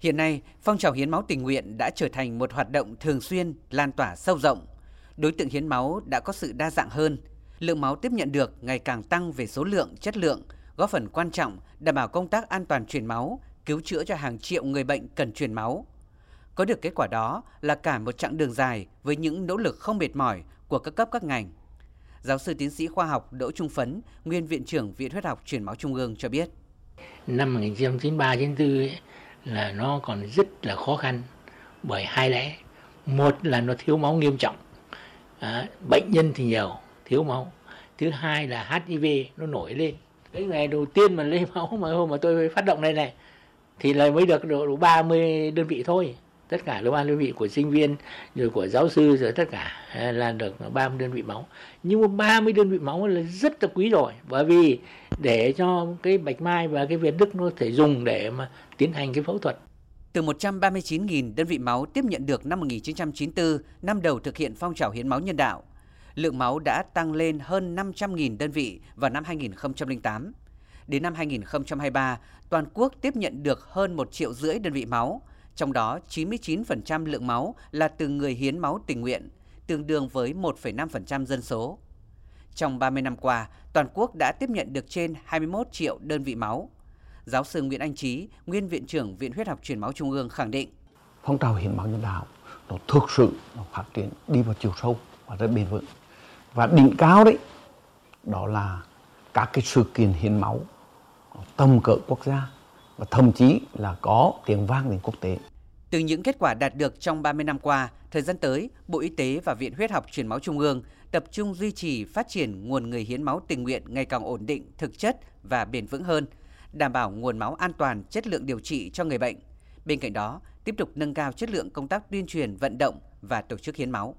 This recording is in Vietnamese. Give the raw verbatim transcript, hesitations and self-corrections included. Hiện nay, phong trào hiến máu tình nguyện đã trở thành một hoạt động thường xuyên, lan tỏa sâu rộng. Đối tượng hiến máu đã có sự đa dạng hơn, lượng máu tiếp nhận được ngày càng tăng về số lượng, chất lượng, góp phần quan trọng đảm bảo công tác an toàn truyền máu, cứu chữa cho hàng triệu người bệnh cần truyền máu. Có được kết quả đó là cả một chặng đường dài với những nỗ lực không mệt mỏi của các cấp các ngành. Giáo sư tiến sĩ khoa học Đỗ Trung Phấn, nguyên viện trưởng Viện Huyết học Truyền máu Trung ương cho biết. Năm một nghìn chín trăm chín mươi ba chín mươi tư là nó còn rất là khó khăn bởi hai lẽ. Một là nó thiếu máu nghiêm trọng, à, bệnh nhân thì nhiều, thiếu máu. Thứ hai là H I V nó nổi lên. Cái ngày đầu tiên mà lấy máu mà hôm mà tôi phát động này này thì là mới được độ ba mươi đơn vị thôi. Tất cả là ba đơn vị của sinh viên, rồi của giáo sư, rồi tất cả là được ba mươi đơn vị máu. Nhưng mà ba mươi đơn vị máu là rất là quý rồi. Bởi vì để cho cái Bạch Mai và cái Việt Đức nó thể dùng để mà tiến hành cái phẫu thuật. Từ một trăm ba mươi chín nghìn đơn vị máu tiếp nhận được năm một nghìn chín trăm chín mươi tư, năm đầu thực hiện phong trào hiến máu nhân đạo, lượng máu đã tăng lên hơn năm trăm nghìn đơn vị vào năm hai nghìn không trăm lẻ tám. Đến năm hai nghìn không trăm hai mươi ba, toàn quốc tiếp nhận được hơn một triệu rưỡi đơn vị máu. Trong đó, chín mươi chín phần trăm lượng máu là từ người hiến máu tình nguyện, tương đương với một phẩy năm phần trăm dân số. Trong ba mươi năm qua, toàn quốc đã tiếp nhận được trên hai mươi mốt triệu đơn vị máu. Giáo sư Nguyễn Anh Trí, nguyên viện trưởng Viện Huyết học Truyền máu Trung ương khẳng định: phong trào hiến máu nhân đạo nó thực sự nó phát triển đi vào chiều sâu và rất bền vững. Và đỉnh cao đấy, đó là các cái sự kiện hiến máu tầm cỡ quốc gia, và thậm chí là có tiếng vang đến quốc tế. Từ những kết quả đạt được trong ba mươi năm qua, thời gian tới, Bộ Y tế và Viện Huyết học Truyền máu Trung ương tập trung duy trì phát triển nguồn người hiến máu tình nguyện ngày càng ổn định, thực chất và bền vững hơn, đảm bảo nguồn máu an toàn, chất lượng điều trị cho người bệnh. Bên cạnh đó, tiếp tục nâng cao chất lượng công tác tuyên truyền, vận động và tổ chức hiến máu.